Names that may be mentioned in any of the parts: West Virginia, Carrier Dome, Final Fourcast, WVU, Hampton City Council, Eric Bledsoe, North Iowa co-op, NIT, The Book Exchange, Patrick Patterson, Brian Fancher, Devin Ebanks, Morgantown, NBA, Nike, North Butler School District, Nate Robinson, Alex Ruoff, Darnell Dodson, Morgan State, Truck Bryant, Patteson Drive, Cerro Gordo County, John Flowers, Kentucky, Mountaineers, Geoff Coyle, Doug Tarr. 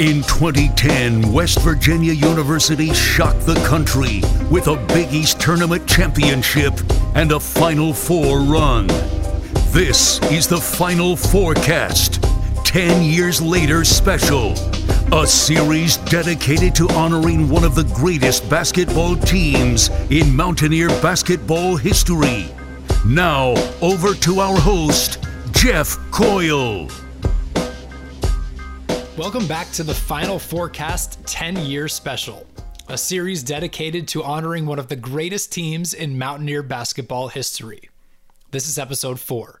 In 2010, West Virginia University shocked the country with a Big East Tournament championship and a Final Four run. This is the Final Fourcast, 10 Years Later special, a series dedicated to honoring one of the greatest basketball teams in Mountaineer basketball history. Now, over to our host, Geoff Coyle. Welcome back to the Final Fourcast 10-Year Special, a series dedicated to honoring one of the greatest teams in Mountaineer basketball history. This is episode 4.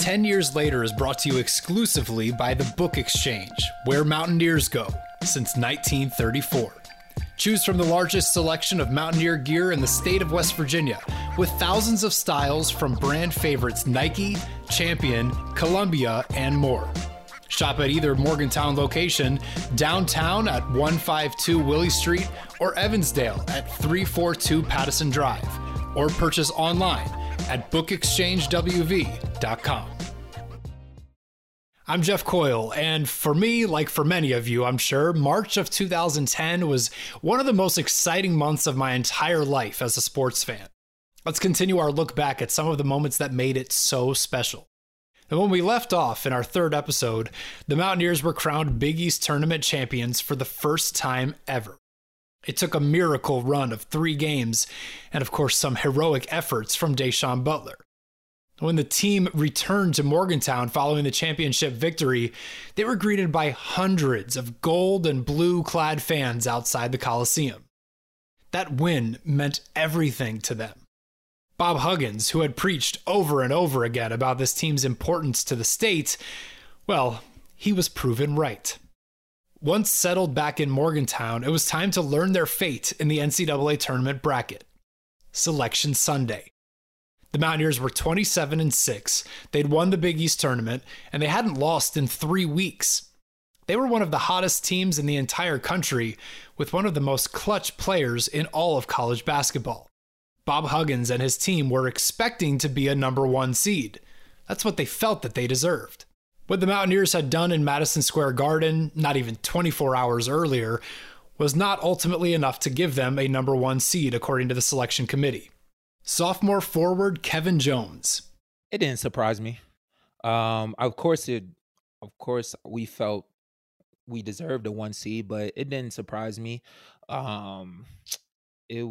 10 Years Later is brought to you exclusively by The Book Exchange, where Mountaineers go, since 1934. Choose from the largest selection of Mountaineer gear in the state of West Virginia, with thousands of styles from brand favorites Nike, Champion, Columbia, and more. Shop at either Morgantown location, downtown at 152 Willie Street, or Evansdale at 342 Patterson Drive, or purchase online at bookexchangewv.com. I'm Geoff Coyle, and for me, like for many of you, I'm sure, March of 2010 was one of the most exciting months of my entire life as a sports fan. Let's continue our look back at some of the moments that made it so special. And when we left off in our third episode, the Mountaineers were crowned Big East Tournament champions for the first time ever. It took a miracle run of 3 games and, of course, some heroic efforts from Deshaun Butler. When the team returned to Morgantown following the championship victory, they were greeted by hundreds of gold and blue-clad fans outside the Coliseum. That win meant everything to them. Bob Huggins, who had preached over and over again about this team's importance to the state, well, he was proven right. Once settled back in Morgantown, it was time to learn their fate in the NCAA tournament bracket. Selection Sunday. The Mountaineers were 27-6, they'd won the Big East tournament, and they hadn't lost in 3 weeks. They were one of the hottest teams in the entire country, with one of the most clutch players in all of college basketball. Bob Huggins and his team were expecting to be a number 1 seed. That's what they felt that they deserved. What the Mountaineers had done in Madison Square Garden, not even 24 hours earlier, was not ultimately enough to give them a number 1 seed, according to the selection committee. Sophomore forward Kevin Jones. It didn't surprise me. Of course, we felt we deserved a 1 seed, but it didn't surprise me. It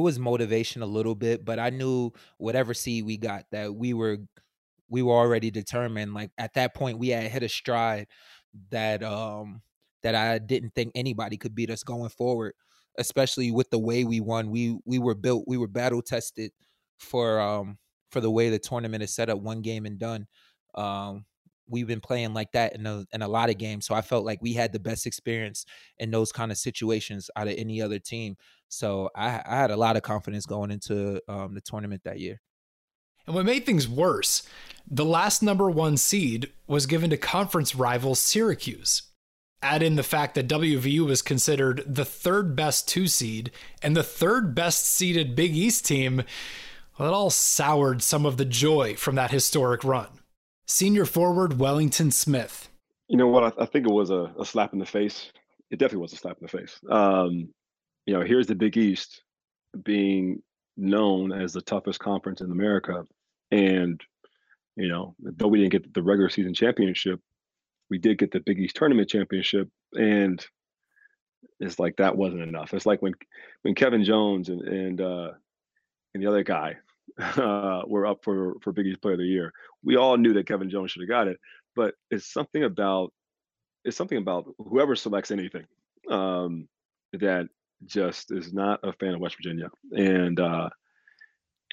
was motivation a little bit, but I knew whatever seed we got that we were already determined. Like at that point, we had hit a stride that I didn't think anybody could beat us going forward, especially with the way we won. We were built, we were battle tested for the way the tournament is set up, 1 game and done. We've been playing like that in a lot of games, so I felt like we had the best experience in those kind of situations out of any other team. So I had a lot of confidence going into the tournament that year. And what made things worse, the last number 1 seed was given to conference rival Syracuse. Add in the fact that WVU was considered the 3rd best 2 seed and the 3rd best seeded Big East team, well, it all soured some of the joy from that historic run. Senior forward Wellington Smith. You know what? I think it was a slap in the face. It definitely was a slap in the face. You know, here's the Big East being known as the toughest conference in America. And, you know, though we didn't get the regular season championship, we did get the Big East tournament championship. And it's like, that wasn't enough. It's like when Kevin Jones and the other guy were up for Big East Player of the Year, we all knew that Kevin Jones should have got it, but it's something about whoever selects anything that just is not a fan of West Virginia, and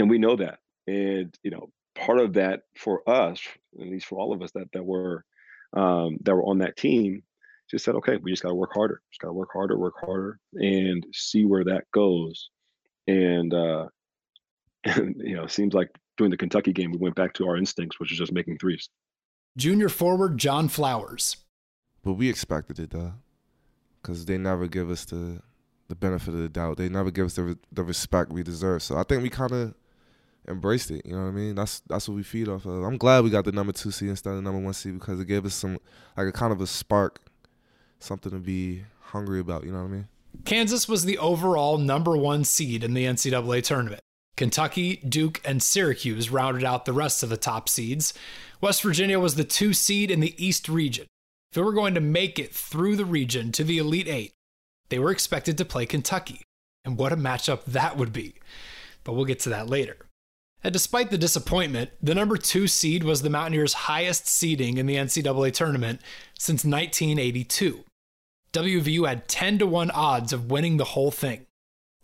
we know that, and you know, part of that for us, at least for all of us that were on that team, just said, okay, we just got to work harder, and see where that goes, and you know, it seems like during the Kentucky game, we went back to our instincts, which is just making threes. Junior forward John Flowers. But we expected it, though, because they never give us the benefit of the doubt. They never give us the respect we deserve. So I think we kind of, embraced it. You know what I mean? That's what we feed off of. I'm glad we got the #2 seed instead of the #1 seed because it gave us some a kind of a spark, something to be hungry about. You know what I mean? Kansas was the overall #1 seed in the NCAA tournament. Kentucky, Duke, and Syracuse rounded out the rest of the top seeds. West Virginia was the 2 seed in the East region. If they were going to make it through the region to the Elite Eight, they were expected to play Kentucky. And what a matchup that would be. But we'll get to that later. And despite the disappointment, the #2 seed was the Mountaineers' highest seeding in the NCAA tournament since 1982. WVU had 10-1 odds of winning the whole thing.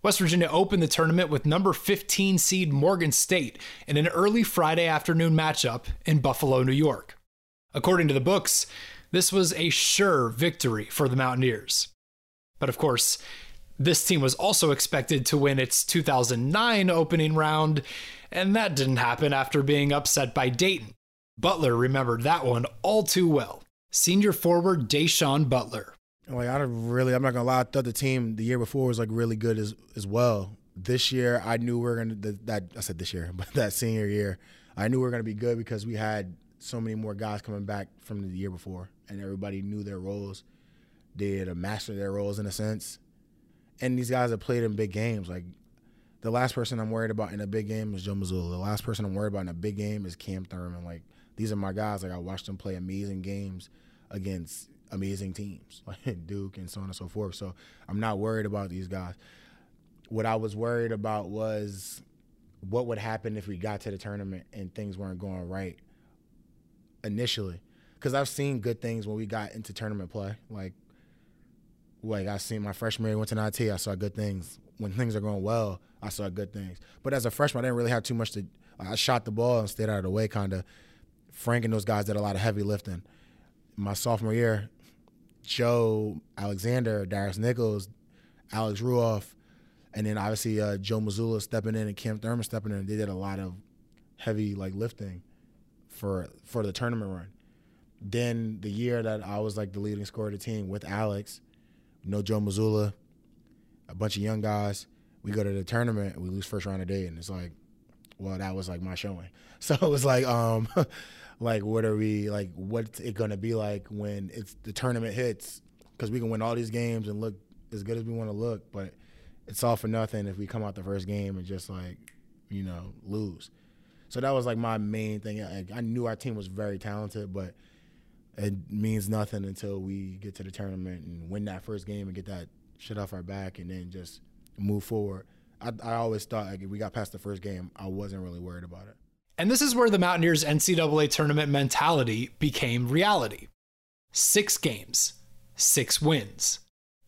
West Virginia opened the tournament with #15 seed Morgan State in an early Friday afternoon matchup in Buffalo, New York. According to the books, this was a sure victory for the Mountaineers. But of course, this team was also expected to win its 2009 opening round, and that didn't happen after being upset by Dayton. Butler remembered that one all too well. Senior forward Deshaun Butler. Like, I'm not gonna lie, I thought the team the year before was like really good as well. This year, I knew we were gonna that senior year, I knew we were gonna be good because we had so many more guys coming back from the year before, and everybody knew their roles, they had mastered their roles in a sense, and these guys have played in big games. Like, the last person I'm worried about in a big game is Joe Mazzulla. The last person I'm worried about in a big game is Cam Thurman. Like, these are my guys. Like, I watched them play amazing games against amazing teams like Duke and so on and so forth. So I'm not worried about these guys. What I was worried about was what would happen if we got to the tournament and things weren't going right initially. Because I've seen good things when we got into tournament play. Like I seen my freshman year, went to NIT, I saw good things. When things are going well, I saw good things. But as a freshman, I didn't really have too much to – I shot the ball and stayed out of the way kind of. Frank and those guys did a lot of heavy lifting. My sophomore year, Joe Alexander, Darius Nichols, Alex Ruoff, and then obviously Joe Mazzulla stepping in and Cam Thurman stepping in. They did a lot of heavy lifting for the tournament run. Then the year that I was like the leading scorer of the team with Alex, Joe Mazzulla, a bunch of young guys, we go to the tournament and we lose first round of the day, and it's like, well, that was like my showing. So it was like, like, what's it going to be like when it's the tournament hits? Because we can win all these games and look as good as we want to look, but it's all for nothing if we come out the first game and just, lose. So that was, my main thing. I knew our team was very talented, but it means nothing until we get to the tournament and win that first game and get that shit off our back and then just move forward. I always thought, if we got past the first game, I wasn't really worried about it. And this is where the Mountaineers' NCAA tournament mentality became reality. 6 games, 6 wins.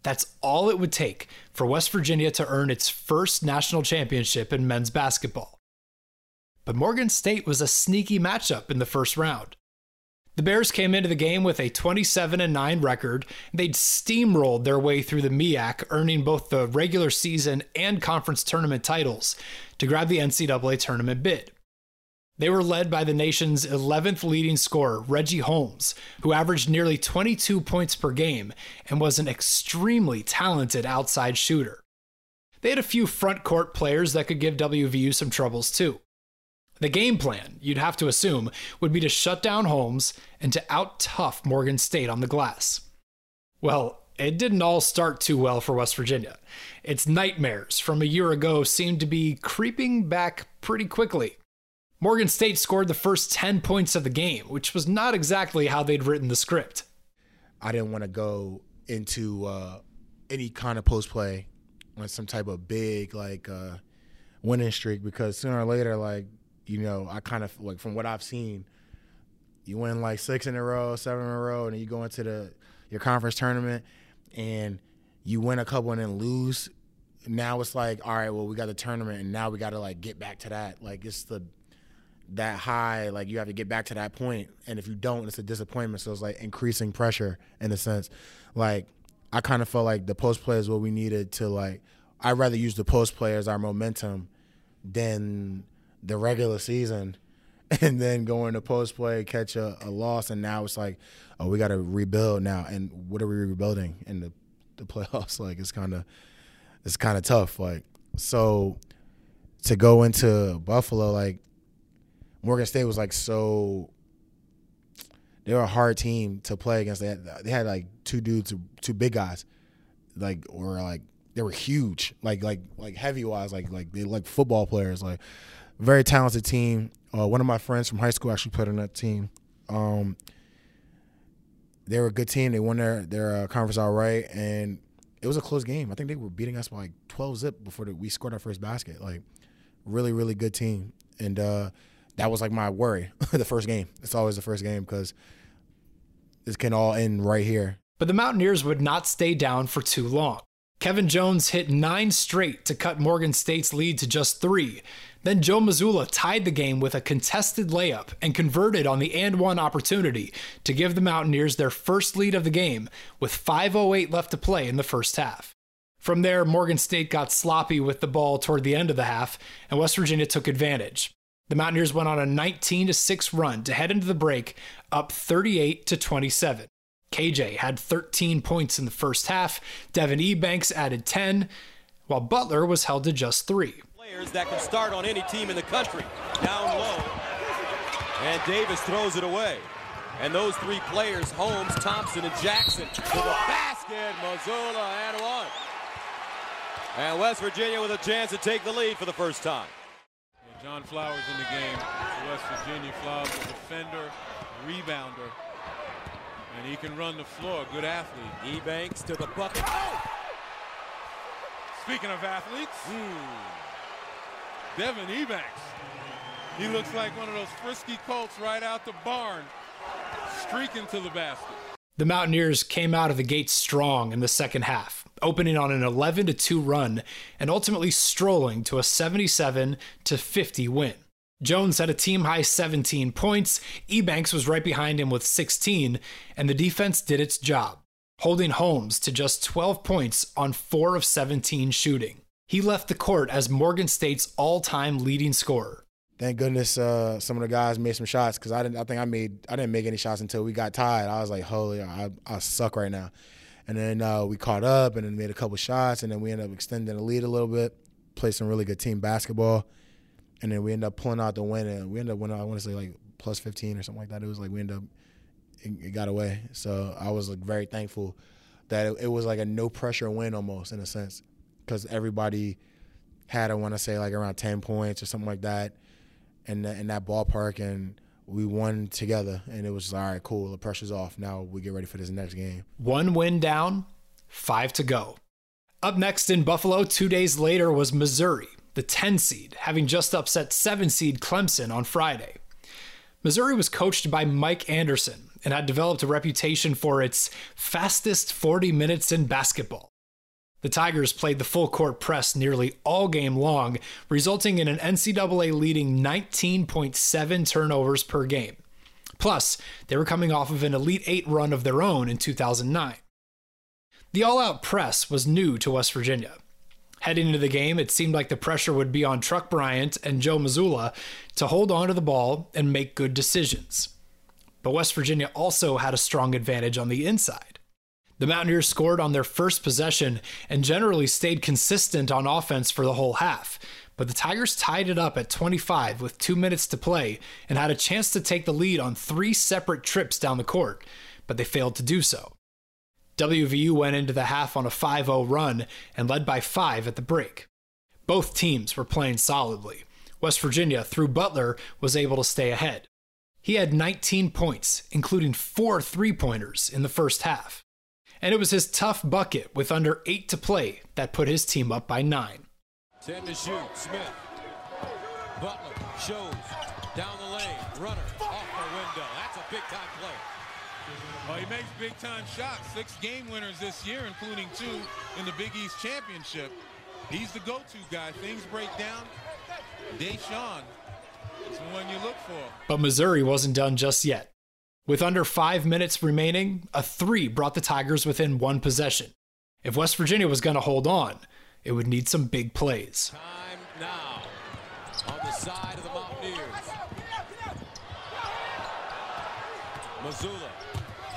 That's all it would take for West Virginia to earn its first national championship in men's basketball. But Morgan State was a sneaky matchup in the first round. The Bears came into the game with a 27-9 record. They'd steamrolled their way through the MEAC, earning both the regular season and conference tournament titles to grab the NCAA tournament bid. They were led by the nation's 11th leading scorer, Reggie Holmes, who averaged nearly 22 points per game and was an extremely talented outside shooter. They had a few front court players that could give WVU some troubles too. The game plan, you'd have to assume, would be to shut down Holmes and to out-tough Morgan State on the glass. Well, it didn't all start too well for West Virginia. Its nightmares from a year ago seemed to be creeping back pretty quickly. Morgan State scored the first 10 points of the game, which was not exactly how they'd written the script. I didn't want to go into any kind of post play on some type of big winning streak because sooner or later, I kind of from what I've seen, you win 6 in a row, 7 in a row, and then you go into your conference tournament and you win a couple and then lose. Now it's all right, well, we got the tournament and now we got to get back to that. It's that high, you have to get back to that point, and if you don't, it's a disappointment. So it's increasing pressure in a sense. I kind of felt the post play is what we needed to I'd rather use the post play as our momentum than the regular season, and then go into post play, catch a loss, and now it's oh, we got to rebuild now, and what are we rebuilding in the playoffs? It's kind of tough. So to go into Buffalo, like, Morgan State was, like, so – they were a hard team to play against. They had like, two dudes, two big guys, like, or, like, they were huge, like heavy-wise, like they like football players, like, very talented team. One of my friends from high school actually played on that team. They were a good team. They won their conference outright, and it was a close game. I think they were beating us by, like, 12-zip before we scored our first basket. Like, really, really good team. And that was, like, my worry, the first game. It's always the first game because this can all end right here. But the Mountaineers would not stay down for too long. Kevin Jones hit 9 straight to cut Morgan State's lead to just 3. Then Joe Mazzulla tied the game with a contested layup and converted on the and-one opportunity to give the Mountaineers their first lead of the game with 5:08 left to play in the first half. From there, Morgan State got sloppy with the ball toward the end of the half, and West Virginia took advantage. The Mountaineers went on a 19-6 run to head into the break, up 38-27. KJ had 13 points in the first half, Devin Ebanks added 10, while Butler was held to just 3. Players that can start on any team in the country, down low, and Davis throws it away. And those 3 players, Holmes, Thompson, and Jackson, to the basket, Mazzulla and one. And West Virginia with a chance to take the lead for the first time. John Flowers in the game, West Virginia. Flowers, a defender, rebounder. And he can run the floor, good athlete. Ebanks to the bucket. Oh! Speaking of athletes, Devin Ebanks. He looks like one of those frisky Colts right out the barn, streaking to the basket. The Mountaineers came out of the gate strong in the second half, opening on an 11-2 run and ultimately strolling to a 77-50 win. Jones had a team-high 17 points, Ebanks was right behind him with 16, and the defense did its job, holding Holmes to just 12 points on 4 of 17 shooting. He left the court as Morgan State's all-time leading scorer. Thank goodness some of the guys made some shots, because I didn't make any shots until we got tied. I was like, holy, I suck right now. And then we caught up and then made a couple shots, and then we ended up extending the lead a little bit, played some really good team basketball. And then we ended up pulling out the win, and we ended up winning, I want to say, like, plus 15 or something like that. It was like we ended up – it got away. So I was, like, very thankful that it was, like, a no-pressure win almost in a sense, because everybody had, I want to say, like, around 10 points or something like that in that ballpark, and we won together. And it was just, all right, cool, the pressure's off. Now we get ready for this next game. 1 win down, 5 to go. Up next in Buffalo 2 days later was Missouri, the 10 seed, having just upset 7 seed Clemson on Friday. Missouri was coached by Mike Anderson and had developed a reputation for its fastest 40 minutes in basketball. The Tigers played the full court press nearly all game long, resulting in an NCAA leading 19.7 turnovers per game. Plus, they were coming off of an Elite 8 run of their own in 2009. The all-out press was new to West Virginia. Heading into the game, it seemed like the pressure would be on Truck Bryant and Joe Mazzulla to hold on to the ball and make good decisions. But West Virginia also had a strong advantage on the inside. The Mountaineers scored on their first possession and generally stayed consistent on offense for the whole half. But the Tigers tied it up at 25 with 2 minutes to play and had a chance to take the lead on 3 separate trips down the court, but they failed to do so. WVU went into the half on a 5-0 run and led by 5 at the break. Both teams were playing solidly. West Virginia, through Butler, was able to stay ahead. He had 19 points, including 4 three-pointers in the first half. And it was his tough bucket with under 8 to play that put his team up by 9. 10 to shoot, Smith. Butler shows down the lane, runner off the window. That's a big-time play. Well, he makes big-time shots, 6 game winners this year, including 2 in the Big East Championship. He's the go-to guy. Things break down. Deshaun is the one you look for. But Missouri wasn't done just yet. With under 5 minutes remaining, a 3 brought the Tigers within 1 possession. If West Virginia was going to hold on, it would need some big plays. Time now on the side of the Mountaineers. Mazzulla.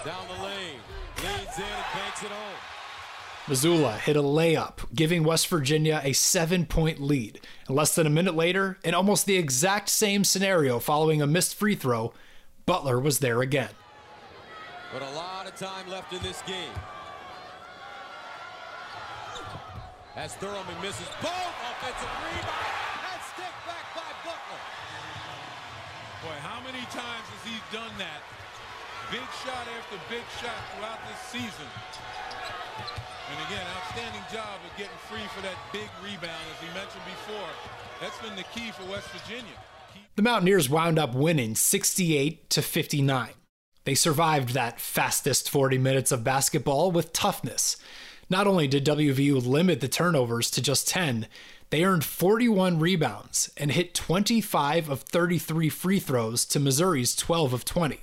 Down the lane, leads in and banks it home. Mazzulla hit a layup, giving West Virginia a 7-point lead. And less than a minute later, in almost the exact same scenario following a missed free throw, Butler was there again. But a lot of time left in this game. As Thurman misses both, offensive rebound, and stick back by Butler. Boy, how many times has he done that? Big shot after big shot throughout this season. And again, outstanding job of getting free for that big rebound, as we mentioned before. That's been the key for West Virginia. The Mountaineers wound up winning 68-59. They survived that fastest 40 minutes of basketball with toughness. Not only did WVU limit the turnovers to just 10, they earned 41 rebounds and hit 25 of 33 free throws to Missouri's 12 of 20.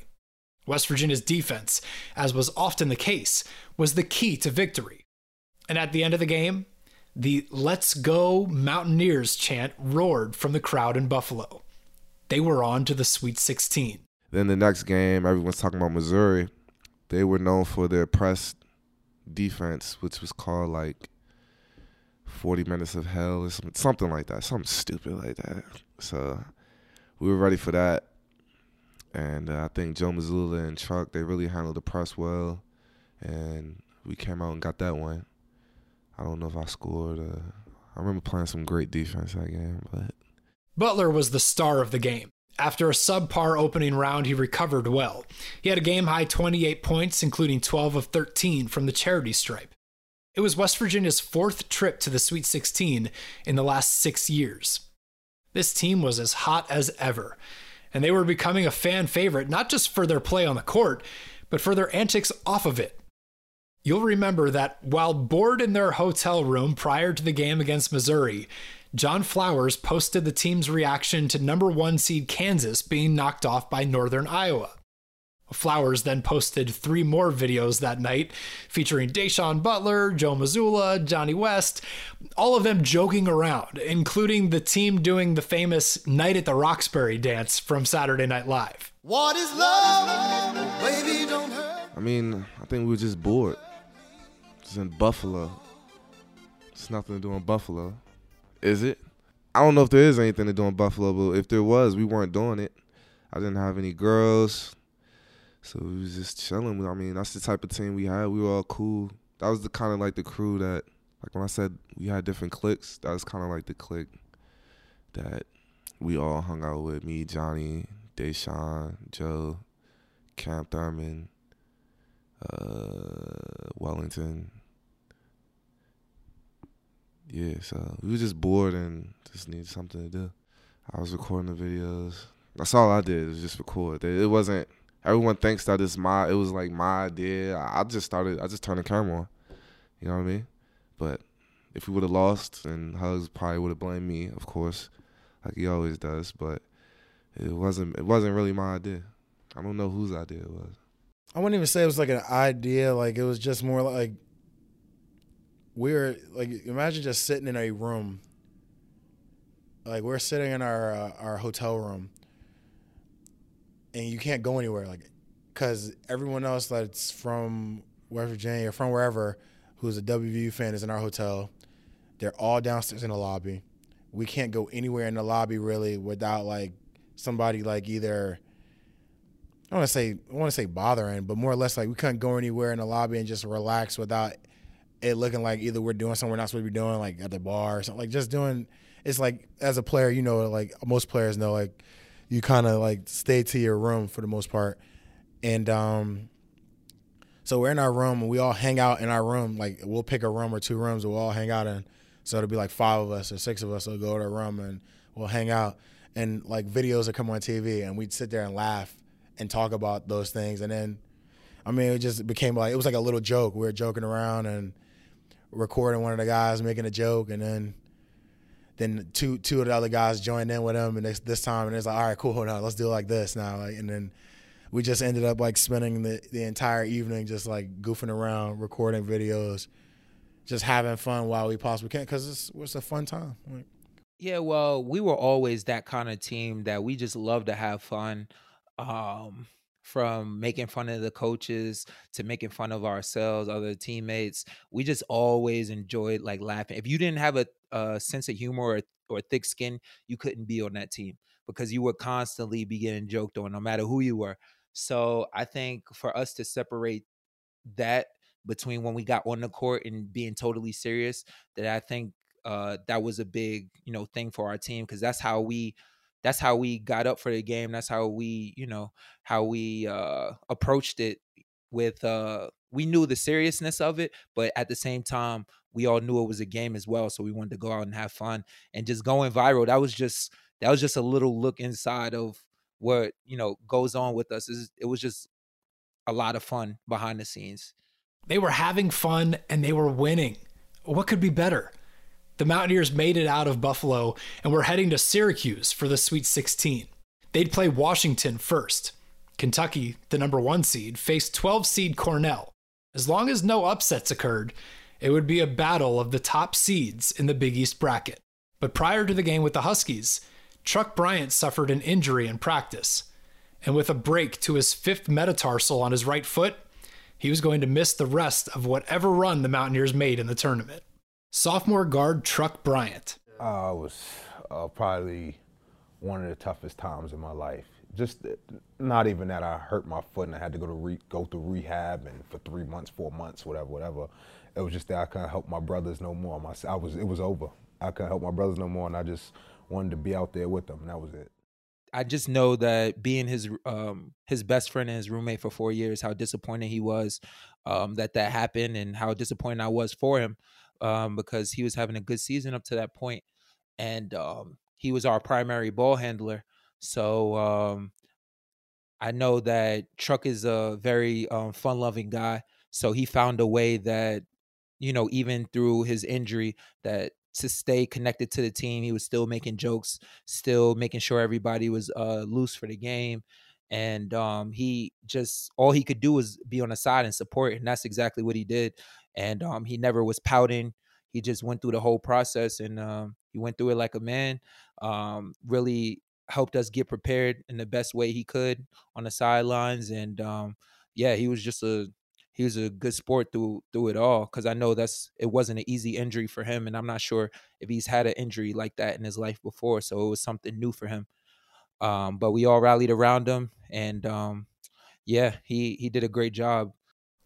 West Virginia's defense, as was often the case, was the key to victory. And at the end of the game, the "Let's Go Mountaineers" chant roared from the crowd in Buffalo. They were on to the Sweet 16. Then the next game, everyone's talking about Missouri. They were known for their press defense, which was called like 40 minutes of hell or something like that, something stupid like that. So we were ready for that, and I think Joe Mazzulla and Truck, they really handled the press well, and we came out and got that one. I don't know if I scored. I remember playing some great defense that game, but Butler was the star of the game. After a subpar opening round, he recovered well. He had a game-high 28 points, including 12 of 13 from the charity stripe. It was West Virginia's fourth trip to the Sweet 16 in the last 6 years. This team was as hot as ever, and they were becoming a fan favorite, not just for their play on the court, but for their antics off of it. You'll remember that while bored in their hotel room prior to the game against Missouri, John Flowers posted the team's reaction to #1 seed Kansas being knocked off by Northern Iowa. Flowers then posted 3 more videos that night featuring Deshaun Butler, Joe Mazzulla, Johnny West, all of them joking around, including the team doing the famous Night at the Roxbury dance from Saturday Night Live. What is love? Baby, don't hurt. I mean, I think we were just bored. It's in Buffalo. It's nothing to do in Buffalo. Is it? I don't know if there is anything to do in Buffalo, but if there was, we weren't doing it. I didn't have any girls, so we was just chilling. I mean, that's the type of team we had. We were all cool. That was the kind of like the crew that, like when I said we had different cliques, that was kind of like the clique that we all hung out with. Me, Johnny, Deshaun, Joe, Cam Thurman, Wellington. Yeah, so we were just bored and just needed something to do. I was recording the videos. That's all I did, was just record. It wasn't, everyone thinks that it was like my idea. I just turned the camera on. You know what I mean? But if we would have lost, and Hugs probably would have blamed me, of course, like he always does, but it wasn't really my idea. I don't know whose idea it was. I wouldn't even say it was like an idea, like it was just more like, we're like, imagine just sitting in a room. Like we're sitting in our hotel room, and you can't go anywhere, like, cause everyone else that's from West Virginia or from wherever, who's a WVU fan, is in our hotel. They're all downstairs in the lobby. We can't go anywhere in the lobby really without like somebody like either. I want to say bothering, but more or less like we couldn't go anywhere in the lobby and just relax without it looking like either we're doing something we're not supposed to be doing, like at the bar or something. Like just doing, it's like as a player, you know, like most players know, like you kind of like stay to your room for the most part. And so we're in our room and we all hang out in our room. Like we'll pick a room or 2 rooms we'll all hang out in. So it'll be like 5 of us or 6 of us will go to a room and we'll hang out. And like videos will come on TV and we'd sit there and laugh and talk about those things. And then, I mean, it just became like, it was like a little joke. We were joking around and recording one of the guys making a joke, and then two of the other guys joined in with him, and this time, and it's like, all right, cool, hold on, let's do it like this now. Like, and then we just ended up like spending the entire evening just like goofing around, recording videos, just having fun while we possibly can, because it's a fun time. Like, yeah, well, we were always that kind of team that we just love to have fun. from making fun of the coaches to making fun of ourselves, other teammates. We just always enjoyed like laughing. If you didn't have a sense of humor or thick skin, you couldn't be on that team because you would constantly be getting joked on no matter who you were. So I think for us to separate that between when we got on the court and being totally serious, that I think that was a big, thing for our team, because that's how we got up for the game. That's how we, approached it with, we knew the seriousness of it, but at the same time, we all knew it was a game as well. So we wanted to go out and have fun and just going viral. That was just a little look inside of what, goes on with us. It was just a lot of fun behind the scenes. They were having fun and they were winning. What could be better? The Mountaineers made it out of Buffalo and were heading to Syracuse for the Sweet 16. They'd play Washington first. Kentucky, the number 1 seed, faced 12 seed Cornell. As long as no upsets occurred, it would be a battle of the top seeds in the Big East bracket. But prior to the game with the Huskies, Truck Bryant suffered an injury in practice. And with a break to his 5th metatarsal on his right foot, he was going to miss the rest of whatever run the Mountaineers made in the tournament. Sophomore guard Truck Bryant. It was probably one of the toughest times in my life. Just not even that I hurt my foot and I had to go through rehab and for 3 months, 4 months, whatever. It was just that I couldn't help my brothers no more. It was over. I couldn't help my brothers no more, and I just wanted to be out there with them, and that was it. I just know that being his best friend and his roommate for 4 years, how disappointed he was that happened, and how disappointed I was for him. Because he was having a good season up to that point, and he was our primary ball handler. So I know that Truck is a very fun-loving guy. So he found a way that, even through his injury, that to stay connected to the team, he was still making jokes, still making sure everybody was loose for the game. And he just, all he could do was be on the side and support, and that's exactly what he did. And he never was pouting. He just went through the whole process, and he went through it like a man. Really helped us get prepared in the best way he could on the sidelines. And he was a good sport through it all, because I know it wasn't an easy injury for him, and I'm not sure if he's had an injury like that in his life before, so it was something new for him. But we all rallied around him, and he did a great job.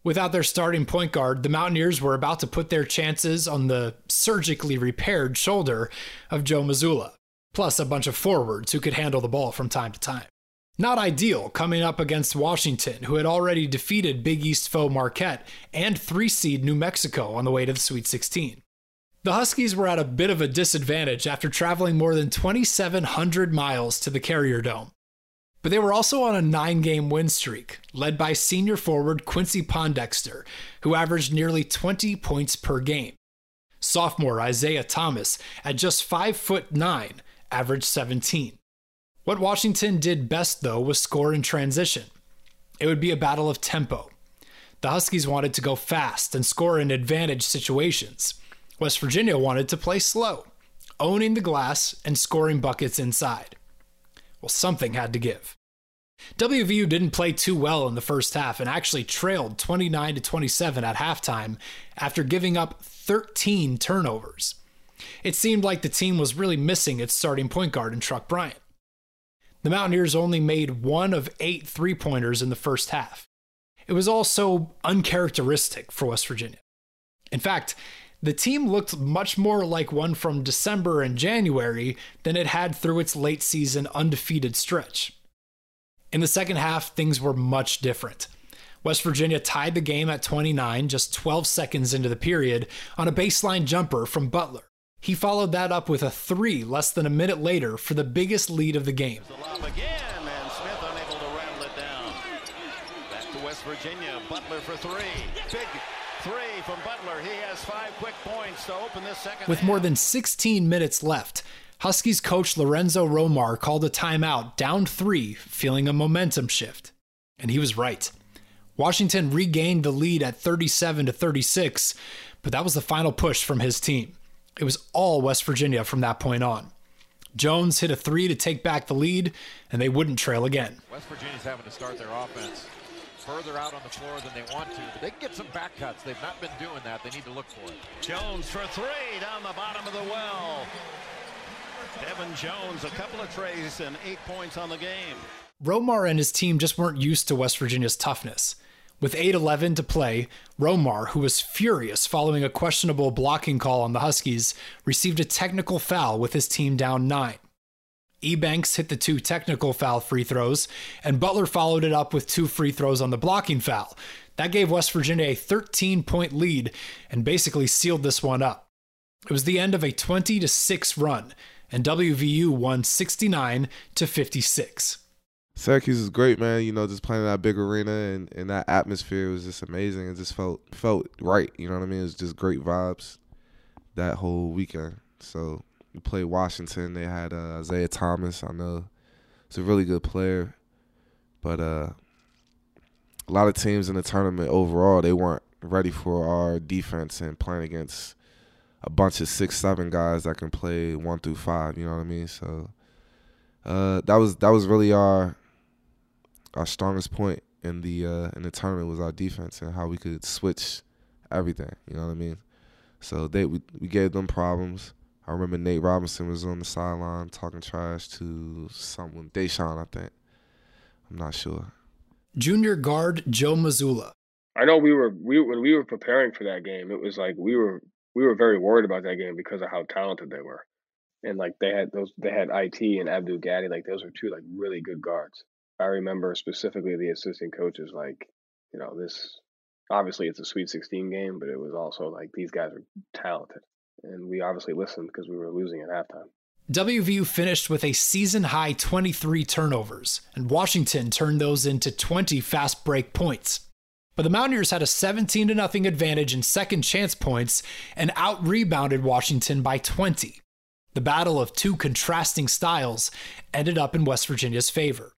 Without their starting point guard, the Mountaineers were about to put their chances on the surgically repaired shoulder of Joe Mazzulla, plus a bunch of forwards who could handle the ball from time to time. Not ideal coming up against Washington, who had already defeated Big East foe Marquette and 3-seed New Mexico on the way to the Sweet 16. The Huskies were at a bit of a disadvantage after traveling more than 2,700 miles to the Carrier Dome. But they were also on a 9-game win streak, led by senior forward Quincy Pondexter, who averaged nearly 20 points per game. Sophomore Isaiah Thomas, at just 5'9", averaged 17. What Washington did best, though, was score in transition. It would be a battle of tempo. The Huskies wanted to go fast and score in advantage situations. West Virginia wanted to play slow, owning the glass and scoring buckets inside. Well, something had to give. WVU didn't play too well in the first half and actually trailed 29-27 at halftime after giving up 13 turnovers. It seemed like the team was really missing its starting point guard in Truck Bryant. The Mountaineers only made 1 of 8 three-pointers in the first half. It was all so uncharacteristic for West Virginia. In fact, the team looked much more like one from December and January than it had through its late-season undefeated stretch. In the second half, things were much different. West Virginia tied the game at 29, just 12 seconds into the period, on a baseline jumper from Butler. He followed that up with a 3 less than a minute later for the biggest lead of the game. And Smith unable to rattle it down. Back to West Virginia, Butler for 3. Big three from Butler. He has 5 quick points to open this second half. With more than 16 minutes left, Huskies coach Lorenzo Romar called a timeout down 3, feeling a momentum shift. And he was right. Washington regained the lead at 37-36, but that was the final push from his team. It was all West Virginia from that point on. Jones hit a three to take back the lead, and they wouldn't trail again. West Virginia's having to start their offense further out on the floor than they want to, but they can get some back cuts. They've not been doing that. They need to look for it. Jones for three down the bottom of the well. Devin Jones, a couple of trays and 8 points on the game. Romar and his team just weren't used to West Virginia's toughness. With 8:11 to play, Romar, who was furious following a questionable blocking call on the Huskies, received a technical foul with his team down 9. Ebanks hit the 2 technical foul free throws, and Butler followed it up with 2 free throws on the blocking foul. That gave West Virginia a 13-point lead and basically sealed this one up. It was the end of a 20-6 run, and WVU won 69-56. Syracuse is great, man. You know, just playing in that big arena and that atmosphere was just amazing. It just felt right. You know what I mean? It was just great vibes that whole weekend. So we played Washington. They had Isaiah Thomas. I know he's a really good player. But a lot of teams in the tournament overall, they weren't ready for our defense and playing against a bunch of 6'7" guys that can play 1 through 5. You know what I mean? So that was really our strongest point in the tournament was our defense and how we could switch everything, you know what I mean? So we gave them problems. I remember Nate Robinson was on the sideline talking trash to someone, Deshaun, I think. I'm not sure. Junior guard Joe Mazzulla. I know when we were preparing for that game, it was like we were very worried about that game because of how talented they were. And like they had IT and Abdul Gaddy, like those were two like really good guards. I remember specifically the assistant coaches, like, you know, this obviously it's a Sweet 16 game, but it was also like these guys are talented. And we obviously listened because we were losing at halftime. WVU finished with a season-high 23 turnovers, and Washington turned those into 20 fast break points. But the Mountaineers had a 17-0 advantage in second chance points and out-rebounded Washington by 20. The battle of two contrasting styles ended up in West Virginia's favor.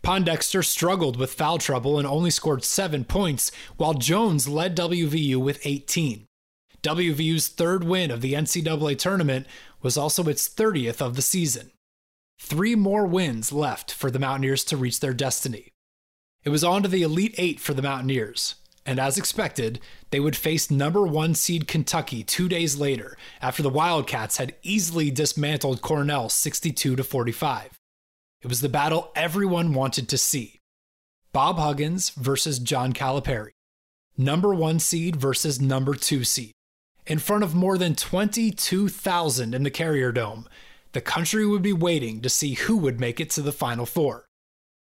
Pondexter struggled with foul trouble and only scored 7 points, while Jones led WVU with 18. WVU's third win of the NCAA tournament was also its 30th of the season. 3 more wins left for the Mountaineers to reach their destiny. It was on to the Elite 8 for the Mountaineers, and as expected, they would face number 1 seed Kentucky 2 days later after the Wildcats had easily dismantled Cornell 62-45. It was the battle everyone wanted to see. Bob Huggins versus John Calipari. Number 1 seed versus number 2 seed. In front of more than 22,000 in the Carrier Dome, the country would be waiting to see who would make it to the Final Four.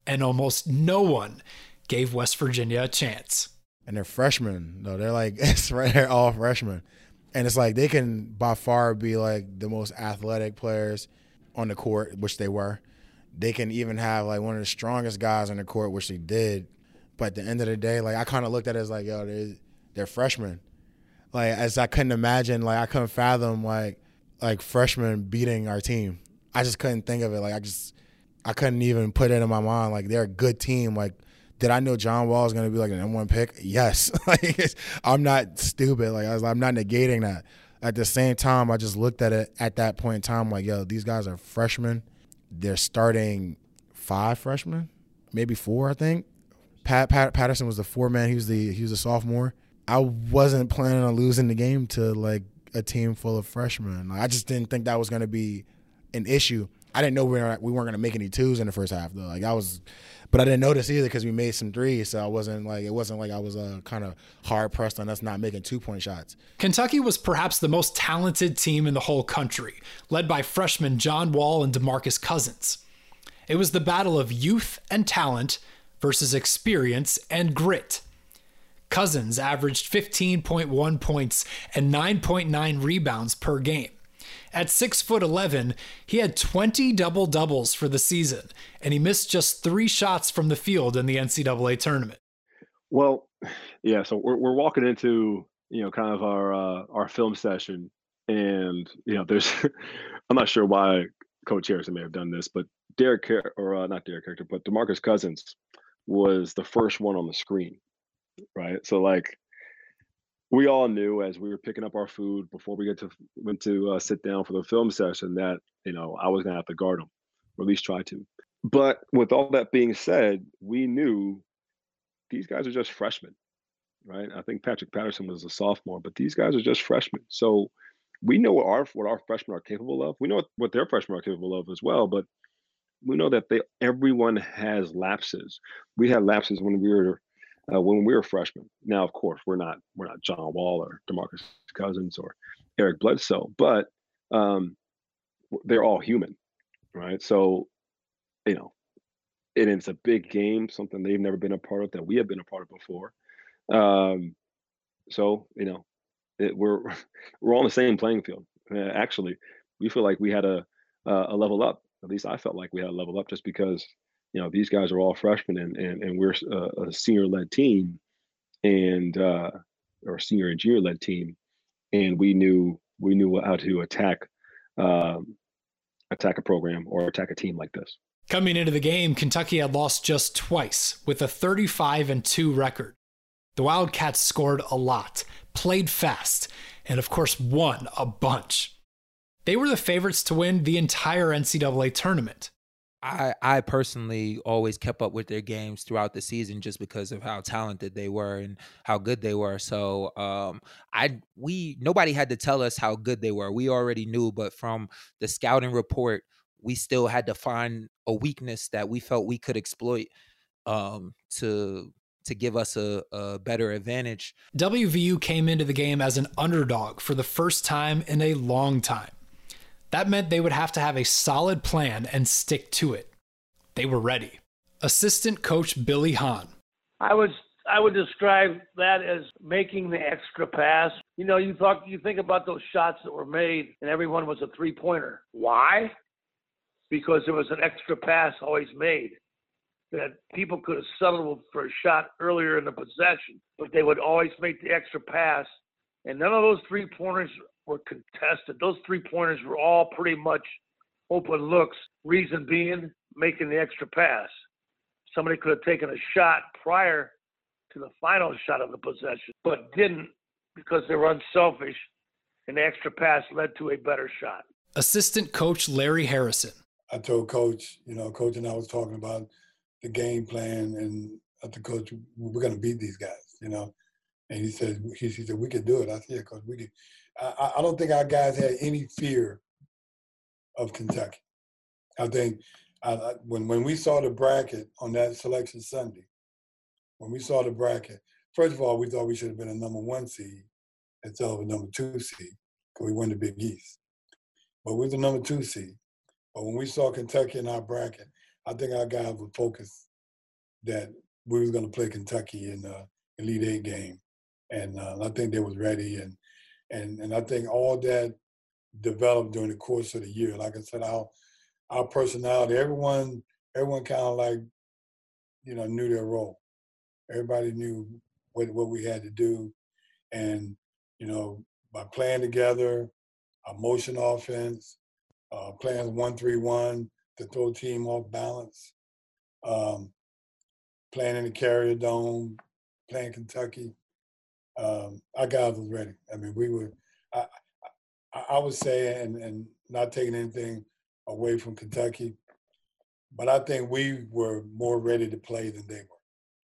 And almost no one gave West Virginia a chance. And they're freshmen, though. They're like, it's right there, all freshmen. And it's like they can by far be like the most athletic players on the court, which they were. They can even have, like, one of the strongest guys on the court, which they did. But at the end of the day, like, I kind of looked at it as, like, yo, they're freshmen. Like, as I couldn't imagine, like, I couldn't fathom, like freshmen beating our team. I just couldn't think of it. Like, I couldn't even put it in my mind. Like, they're a good team. Like, did I know John Wall is going to be, like, an M1 pick? Yes. Like, I'm not stupid. Like, I'm not negating that. At the same time, I just looked at it at that point in time, like, yo, these guys are freshmen. They're starting 5 freshmen, maybe 4, I think. Patterson was the 4-man. He was a sophomore. I wasn't planning on losing the game to like a team full of freshmen. Like, I just didn't think that was going to be an issue. I didn't know we weren't going to make any 2s in the first half though. But I didn't notice either because we made some 3s. So it wasn't like I was kind of hard pressed on us not making 2-point shots. Kentucky was perhaps the most talented team in the whole country, led by freshmen John Wall and DeMarcus Cousins. It was the battle of youth and talent versus experience and grit. Cousins averaged 15.1 points and 9.9 rebounds per game. At 6'11", he had 20 double-doubles for the season, and he missed just 3 shots from the field in the NCAA tournament. Well, yeah, so we're walking into, you know, kind of our film session, and, you know, there's – I'm not sure why Coach Harrison may have done this, but DeMarcus Cousins was the first one on the screen, right? So, like, we all knew as we were picking up our food before we went to sit down for the film session that, you know, I was going to have to guard him, or at least try to. But with all that being said, we knew these guys are just freshmen, right? I think Patrick Patterson was a sophomore, but these guys are just freshmen. So we know what our freshmen are capable of. We know what their freshmen are capable of as well, but we know that everyone has lapses. We had lapses when we were freshmen. Now, of course, we're not John Wall or DeMarcus Cousins or Eric Bledsoe, but they're all human, right? So, you know, and it's a big game, something they've never been a part of that we have been a part of before. So, you know, we're all on the same playing field. Actually, we feel like we had a level up. At least I felt like we had a level up just because, you know, these guys are all freshmen and we're a senior-led team or senior and junior-led team, and we knew how to attack a program or attack a team like this. Coming into the game, Kentucky had lost just twice with a 35-2 record. The Wildcats scored a lot, played fast, and of course won a bunch. They were the favorites to win the entire NCAA tournament. I personally always kept up with their games throughout the season just because of how talented they were and how good they were. So nobody had to tell us how good they were. We already knew, but from the scouting report, we still had to find a weakness that we felt we could exploit to give us a better advantage. WVU came into the game as an underdog for the first time in a long time. That meant they would have to have a solid plan and stick to it. They were ready. Assistant coach Billy Hahn. I would describe that as making the extra pass. You know, you think about those shots that were made, and every one was a three-pointer. Why? Because there was an extra pass always made that people could have settled for a shot earlier in the possession, but they would always make the extra pass, and none of those three-pointers were contested. Those three-pointers were all pretty much open looks, reason being making the extra pass. Somebody could have taken a shot prior to the final shot of the possession, but didn't because they were unselfish, and the extra pass led to a better shot. Assistant coach Larry Harrison. I told Coach, you know, Coach and I was talking about the game plan, and I told Coach, we're going to beat these guys, you know. And he said, we could do it. I said, yeah, Coach, we could. I don't think our guys had any fear of Kentucky. I think when we saw the bracket on that selection Sunday, first of all, we thought we should have been a number one seed instead of a number two seed because we won the Big East. But we were the number two seed. But when we saw Kentucky in our bracket, I think our guys were focused that we was going to play Kentucky in the Elite Eight game. And I think they was ready. And I think all that developed during the course of the year. Like I said, our personality, everyone kind of like, you know, knew their role. Everybody knew what we had to do. And, you know, by playing together, our motion offense, playing 1-3-1 to throw a team off balance, playing in the Carrier Dome, playing Kentucky. Our guys was ready. I mean, we were. I would say, and not taking anything away from Kentucky, but I think we were more ready to play than they were.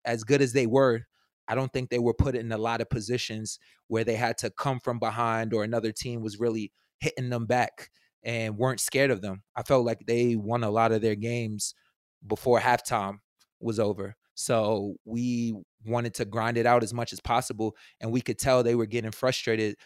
As good as they were, I don't think they were put in a lot of positions where they had to come from behind or another team was really hitting them back and weren't scared of them. I felt like they won a lot of their games before halftime was over. So we wanted to grind it out as much as possible. And we could tell they were getting frustrated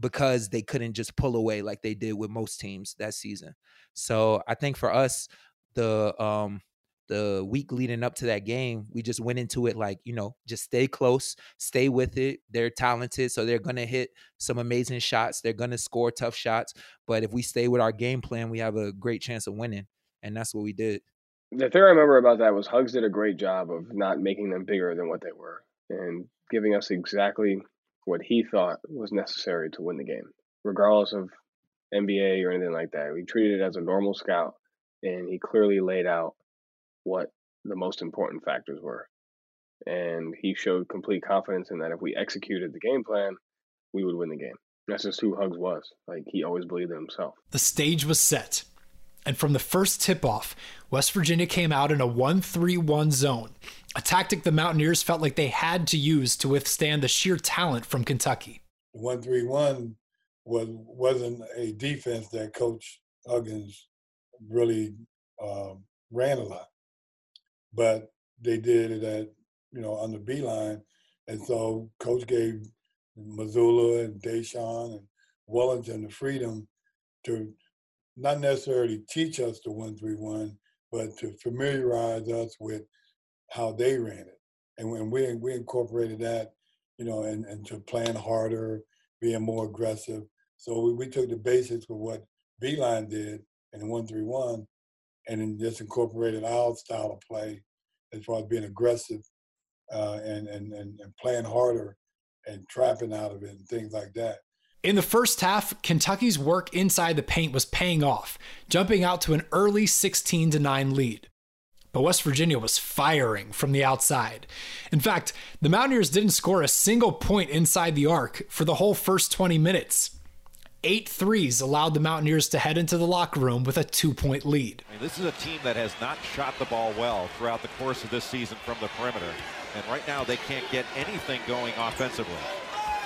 because they couldn't just pull away like they did with most teams that season. So I think for us, the week leading up to that game, we just went into it like, you know, just stay close, stay with it. They're talented, so they're going to hit some amazing shots. They're going to score tough shots. But if we stay with our game plan, we have a great chance of winning. And that's what we did. The thing I remember about that was Hugs did a great job of not making them bigger than what they were and giving us exactly what he thought was necessary to win the game, regardless of NBA or anything like that. We treated it as a normal scout, and he clearly laid out what the most important factors were. And he showed complete confidence in that if we executed the game plan, we would win the game. That's just who Huggs was. Like, he always believed in himself. The stage was set. And from the first tip-off, West Virginia came out in a 1-3-1 zone, a tactic the Mountaineers felt like they had to use to withstand the sheer talent from Kentucky. 1-3-1 wasn't a defense that Coach Huggins really ran a lot, but they did it at, you know, on the B line. And so Coach gave Mazzulla and Deshaun and Wellington the freedom to not necessarily teach us the 1-3-1, but to familiarize us with how they ran it. And when we incorporated that, you know, and to playing harder, being more aggressive. So we took the basics of what B-line did in the 1-3-1 and then just incorporated our style of play as far as being aggressive and playing harder and trapping out of it and things like that. In the first half, Kentucky's work inside the paint was paying off, jumping out to an early 16-9 lead. But West Virginia was firing from the outside. In fact, the Mountaineers didn't score a single point inside the arc for the whole first 20 minutes. 8 threes allowed the Mountaineers to head into the locker room with a 2-point lead. I mean, this is a team that has not shot the ball well throughout the course of this season from the perimeter. And right now they can't get anything going offensively.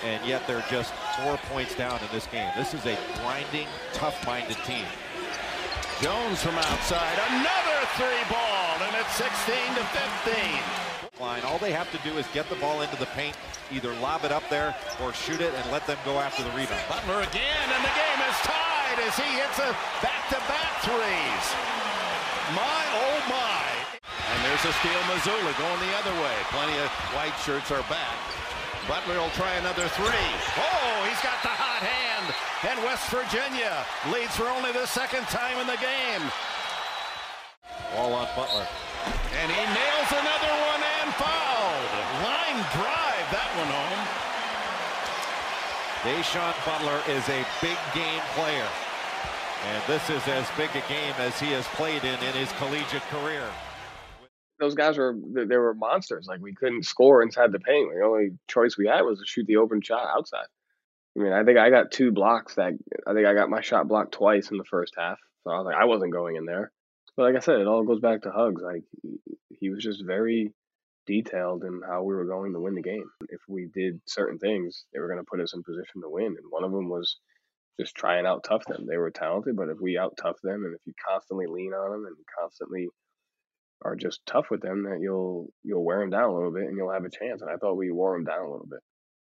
And yet they're just 4 points down in this game. This is a grinding, tough-minded team. Jones from outside, another three ball, and it's 16-15. All they have to do is get the ball into the paint, either lob it up there or shoot it and let them go after the rebound. Butler again, and the game is tied as he hits a back-to-back threes. My, oh my. And there's a steal, Mazzulla going the other way. Plenty of white shirts are back. Butler will try another three. Oh, he's got the hot hand. And West Virginia leads for only the second time in the game. Wall on Butler. And he nails another one and fouled. Line drive that one home. Deshaun Butler is a big game player. And this is as big a game as he has played in his collegiate career. Those guys were monsters. Like, we couldn't score inside the paint. The only choice we had was to shoot the open shot outside. I mean, I think I got 2 blocks. I think I got my shot blocked twice in the first half. So I was like, I wasn't going in there. But like I said, it all goes back to Huggs. Like, he was just very detailed in how we were going to win the game. If we did certain things, they were going to put us in position to win. And one of them was just try and out-tough them. They were talented, but if we out-tough them, and if you constantly lean on them and constantly are just tough with them, that you'll wear them down a little bit and you'll have a chance. And I thought we wore them down a little bit.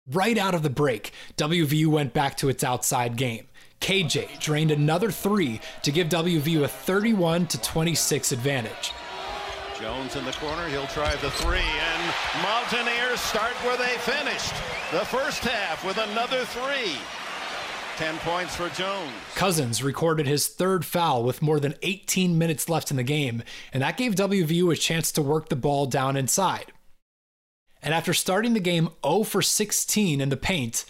Right out of the break, WVU went back to its outside game. KJ drained another 3 to give WVU a 31-26 advantage. Jones in the corner, he'll try the 3, and Mountaineers start where they finished the first half with another 3. 10 points for Jones. Cousins recorded his 3rd foul with more than 18 minutes left in the game, and that gave WVU a chance to work the ball down inside. And after starting the game 0 for 16 in the paint,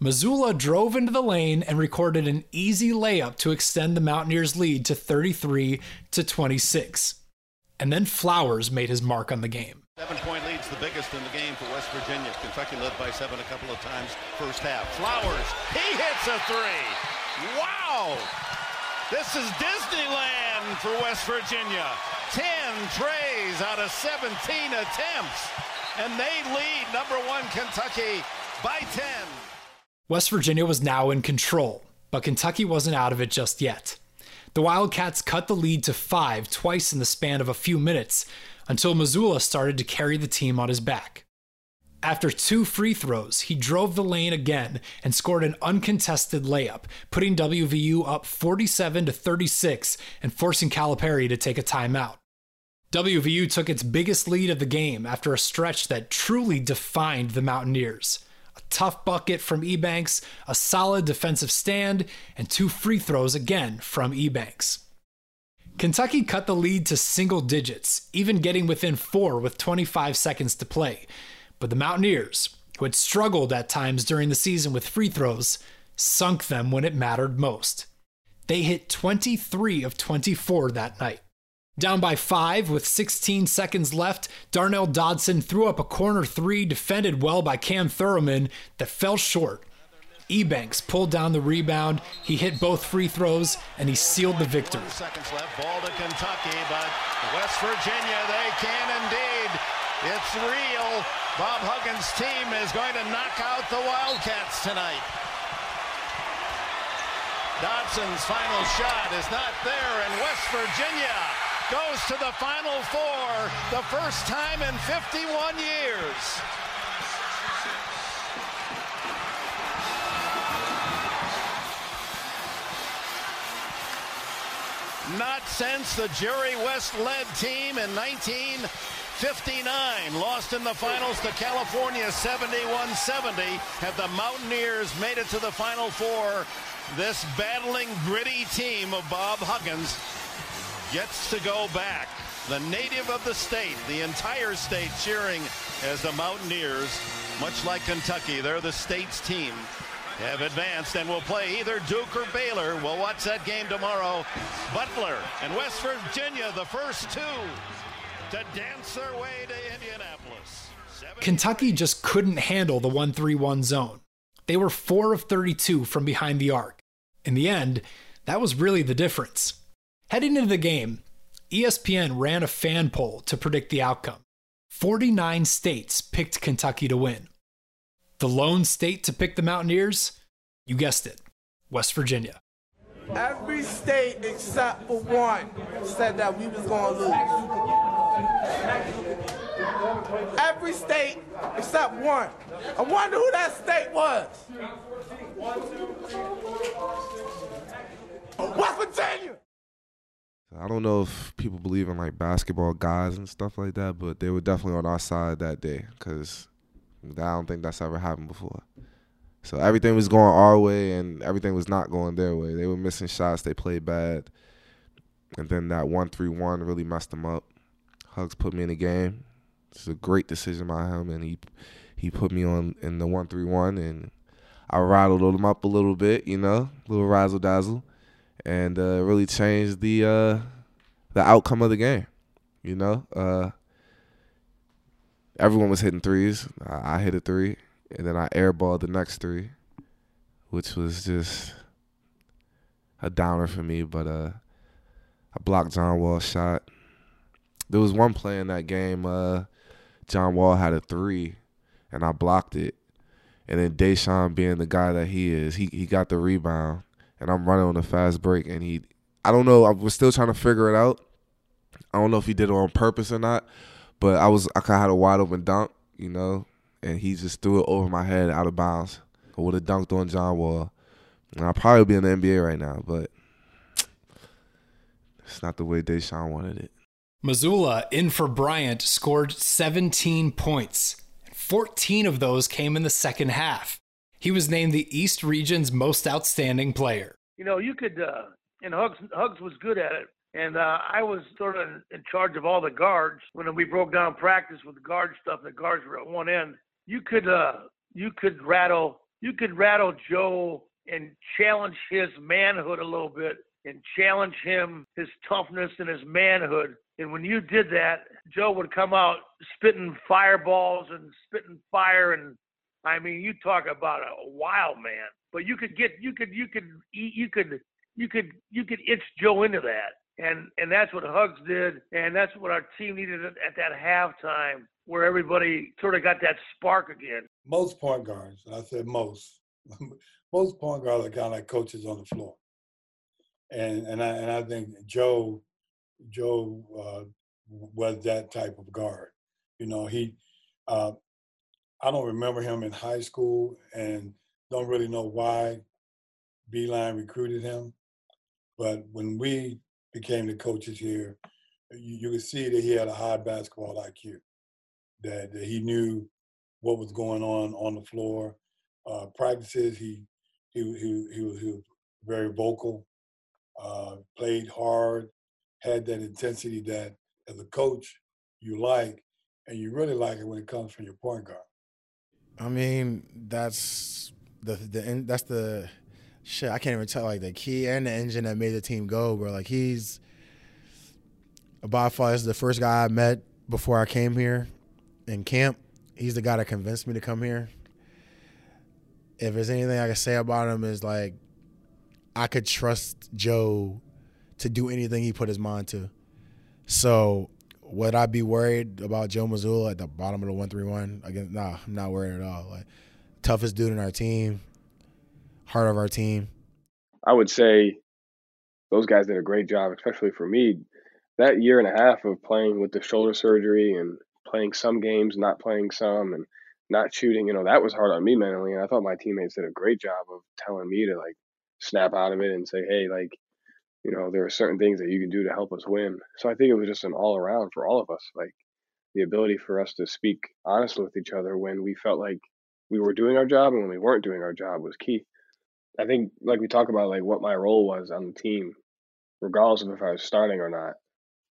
Mazzulla drove into the lane and recorded an easy layup to extend the Mountaineers' lead to 33-26. And then Flowers made his mark on the game. 7-point lead's the biggest in the game for West Virginia. Kentucky led by 7 a couple of times first half. Flowers, he hits a 3. Wow! This is Disneyland for West Virginia. 10 trays out of 17 attempts. And they lead #1 Kentucky by 10. West Virginia was now in control, but Kentucky wasn't out of it just yet. The Wildcats cut the lead to 5 twice in the span of a few minutes, until Mazzulla started to carry the team on his back. After 2 free throws, he drove the lane again and scored an uncontested layup, putting WVU up 47-36 and forcing Calipari to take a timeout. WVU took its biggest lead of the game after a stretch that truly defined the Mountaineers. A tough bucket from Ebanks, a solid defensive stand, and 2 free throws again from Ebanks. Kentucky cut the lead to single digits, even getting within 4 with 25 seconds to play. But the Mountaineers, who had struggled at times during the season with free throws, sunk them when it mattered most. They hit 23 of 24 that night. Down by 5 with 16 seconds left, Darnell Dodson threw up a corner 3 defended well by Cam Thurman that fell short. Ebanks pulled down the rebound. He hit both free throws, and he sealed the victory. 2 seconds left, ball to Kentucky, but West Virginia, they can indeed. It's real. Bob Huggins' team is going to knock out the Wildcats tonight. Dodson's final shot is not there, and West Virginia goes to the Final Four, the first time in 51 years. Not since the Jerry West-led team in 1959 lost in the finals to California 71-70. Have the Mountaineers made it to the Final Four? This battling, gritty team of Bob Huggins gets to go back. The native of the state, the entire state cheering as the Mountaineers, much like Kentucky, they're the state's team, have advanced and will play either Duke or Baylor. We'll watch that game tomorrow. Butler and West Virginia, the first two to dance their way to Indianapolis. Kentucky just couldn't handle the 1-3-1 zone. They were 4 of 32 from behind the arc. In the end, that was really the difference. Heading into the game, ESPN ran a fan poll to predict the outcome. 49 states picked Kentucky to win. The lone state to pick the Mountaineers? You guessed it, West Virginia. Every state except for one said that we was going to lose. Every state except one. I wonder who that state was. West Virginia! I don't know if people believe in, like, basketball guys and stuff like that, but they were definitely on our side that day because I don't think that's ever happened before. So everything was going our way and everything was not going their way. They were missing shots. They played bad. And then that 1-3-1 really messed them up. Hugs put me in the game. It's a great decision by him, and he put me on in the 1-3-1, and I rattled them up a little bit, you know, a little razzle-dazzle. And really changed the outcome of the game, you know. Everyone was hitting threes. I hit a three, and then I airballed the next three, which was just a downer for me. But I blocked John Wall's shot. There was one play in that game. John Wall had a three, and I blocked it. And then Deshaun, being the guy that he is, he got the rebound. And I'm running on a fast break, and I don't know, I was still trying to figure it out. I don't know if he did it on purpose or not, but I kind of had a wide open dunk, you know, and he just threw it over my head out of bounds. I would have dunked on John Wall, and I'll probably be in the NBA right now, but it's not the way Deshaun wanted it. Mazzulla, in for Bryant, scored 17 points. 14 of those came in the second half. He was named the East Region's most outstanding player. You know, you could, and Hugs was good at it. And I was sort of in charge of all the guards. When we broke down practice with the guard stuff, the guards were at one end. You could rattle Joe and challenge his manhood a little bit, and challenge him, his toughness and his manhood. And when you did that, Joe would come out spitting fireballs and spitting fire, and I mean, you talk about a wild man, but you could itch Joe into that, and that's what Hugs did, and that's what our team needed at that halftime, where everybody sort of got that spark again. Most point guards, and I said most point guards are kind of like coaches on the floor, and I think Joe was that type of guard. You know, he. I don't remember him in high school and don't really know why Beeline recruited him. But when we became the coaches here, you could see that he had a high basketball IQ, that he knew what was going on the floor. Practices, he was very vocal, played hard, had that intensity that as a coach you like, and you really like it when it comes from your point guard. I mean, that's the shit. I can't even tell, like, the key and the engine that made the team go, bro. Like, he's by far the first guy I met before I came here in camp. He's the guy that convinced me to come here. if there's anything I can say about him is, like, I could trust Joe to do anything he put his mind to. So would I be worried about Joe Mazzulla at the bottom of the 131? Again, nah, I'm not worried at all. Like, toughest dude in our team, heart of our team. I would say those guys did a great job, especially for me. That year and a half of playing with the shoulder surgery and playing some games, not playing some, and not shooting, you know, that was hard on me mentally. And I thought my teammates did a great job of telling me to, like, snap out of it and say, hey, like, you know, there are certain things that you can do to help us win. So I think it was just an all around for all of us, like the ability for us to speak honestly with each other when we felt like we were doing our job and when we weren't doing our job was key. I think, like, we talk about, like, what my role was on the team, regardless of if I was starting or not,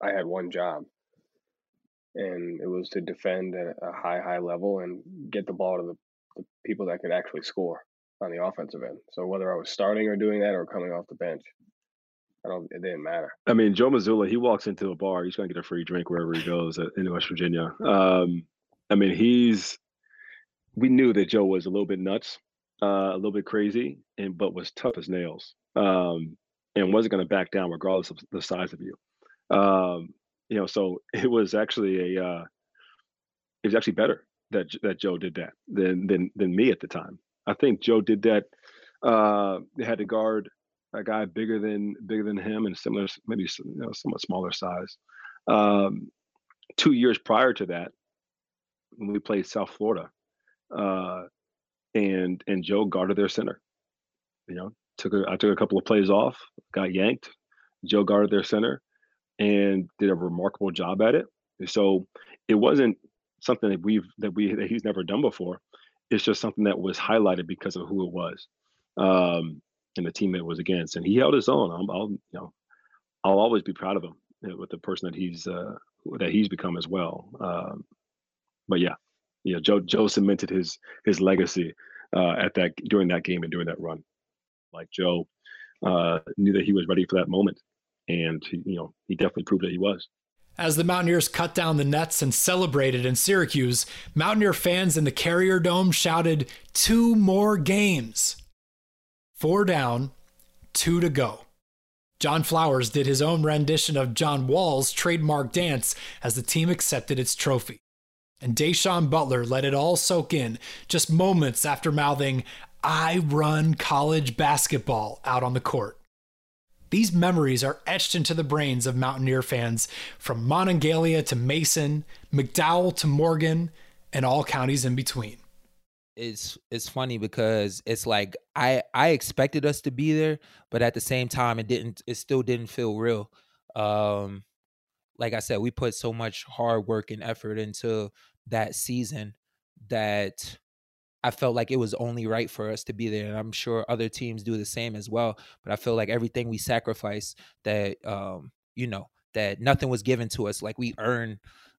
I had one job. And it was to defend at a high, high level and get the ball to the people that could actually score on the offensive end. So whether I was starting or doing that or coming off the bench, it didn't matter. I mean, Joe Mazzulla, he walks into a bar, he's going to get a free drink wherever he goes in West Virginia. I mean, we knew that Joe was a little bit nuts, a little bit crazy, but was tough as nails, and wasn't going to back down regardless of the size of you. You know, so it was actually actually better that Joe did that than me at the time. I think Joe did that. Had to guard a guy bigger than him and similar, maybe, you know, somewhat smaller size. 2 years prior to that, when we played South Florida, and Joe guarded their center. You know, I took a couple of plays off, got yanked. Joe guarded their center and did a remarkable job at it. So it wasn't something that he's never done before. It's just something that was highlighted because of who it was, and the team it was against. And he held his own. I'll always be proud of him, you know, with the person that he's become as well. But yeah, Joe cemented his legacy during that game and during that run. Like, Joe knew that he was ready for that moment. And, you know, he definitely proved that he was. As the Mountaineers cut down the nets and celebrated in Syracuse, Mountaineer fans in the Carrier Dome shouted, "Two more games." 4 down, 2 to go. John Flowers did his own rendition of John Wall's trademark dance as the team accepted its trophy. And Deshaun Butler let it all soak in just moments after mouthing, "I run college basketball," out on the court. These memories are etched into the brains of Mountaineer fans, from Monongalia to Mason, McDowell to Morgan, and all counties in between. It's funny because it's like I expected us to be there, but at the same time it still didn't feel real. Like I said, we put so much hard work and effort into that season that I felt like it was only right for us to be there. And I'm sure other teams do the same as well. But I feel like everything we sacrificed, that, you know, that nothing was given to us. Like, we earned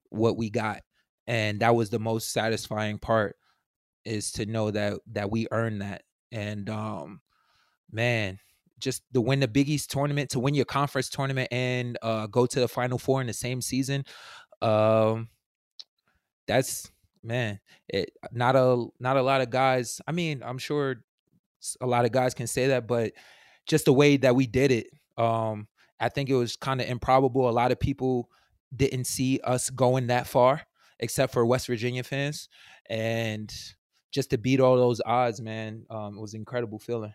what we got. And that was the most satisfying part, is to know that we earned that. And, man, just to win the Big East tournament, to win your conference tournament and go to the Final Four in the same season. That's... man, not a lot of guys. I mean, I'm sure a lot of guys can say that, but just the way that we did it, I think it was kind of improbable. A lot of people didn't see us going that far, except for West Virginia fans. And just to beat all those odds, man, it was an incredible feeling.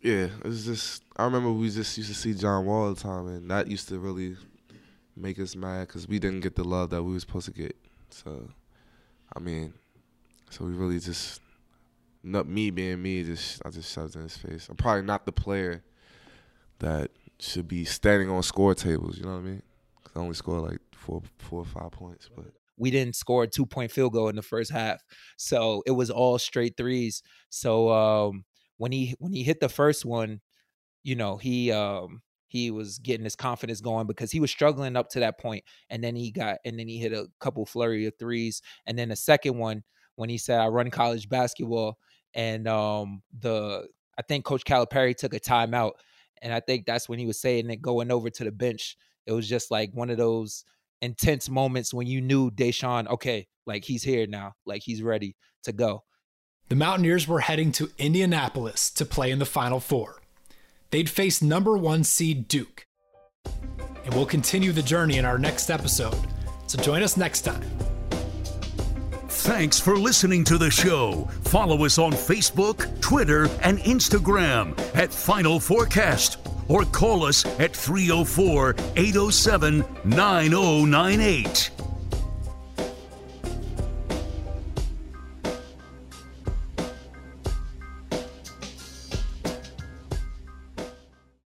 Yeah, it was just, I remember we just used to see John Wall all the time, and that used to really make us mad because we didn't get the love that we were supposed to get. So. I mean, so we really just, not me being me, I just shoved in his face. I'm probably not the player that should be standing on score tables, you know what I mean? Because I only scored like four or five points. But we didn't score a 2-point field goal in the first half. So it was all straight threes. So when he hit the first one, you know, he was getting his confidence going because he was struggling up to that point. And then he hit a couple flurry of threes. And then the second one, when he said, "I run college basketball," and I think Coach Calipari took a timeout. And I think that's when he was saying it, going over to the bench. It was just like one of those intense moments when you knew Deshaun, okay, like, he's here now, like, he's ready to go. The Mountaineers were heading to Indianapolis to play in the Final Four. They'd face #1 seed Duke. And we'll continue the journey in our next episode, so join us next time. Thanks for listening to the show. Follow us on Facebook, Twitter, and Instagram at Final Fourcast, or call us at 304-807-9098.